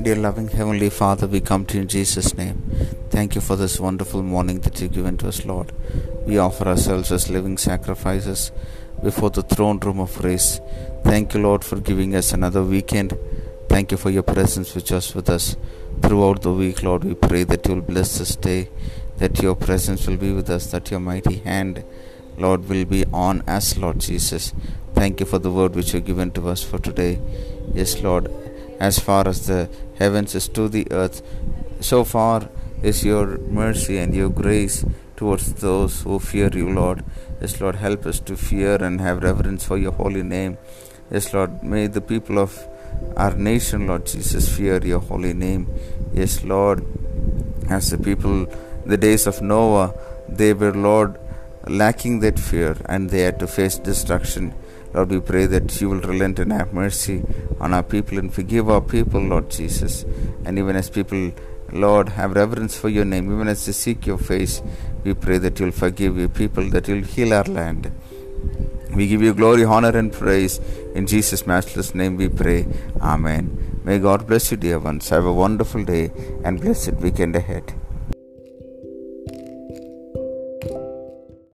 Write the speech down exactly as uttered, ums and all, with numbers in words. Dear loving Heavenly Father, we come to you in Jesus' name. Thank you for this wonderful morning that you've given to us, Lord. We offer ourselves as living sacrifices before the throne room of grace. Thank you, Lord, for giving us another weekend. Thank you for your presence which was with us throughout the week, Lord. We pray that you will bless this day, that your presence will be with us, that your mighty hand, Lord, will be on us, Lord Jesus. Thank you for the word which you have given to us for today. Yes, Lord, as far as the heavens is to the earth, so far is your mercy and your grace towards those who fear you, Lord. Yes, Lord, help us to fear and have reverence for your holy name. Yes, Lord, may the people of our nation, Lord Jesus, fear your holy name. Yes, Lord, as the people, the days of Noah, they were, Lord, lacking that fear, and they had to face destruction. Lord, we pray that you will relent and have mercy on our people and forgive our people, Lord Jesus. And even as people, Lord, have reverence for your name, even as they seek your face, we pray that you will forgive your people, that you will heal our land. We give you glory, honor, and praise. In Jesus' matchless name we pray. Amen. May God bless you, dear ones. Have a wonderful day and blessed weekend ahead.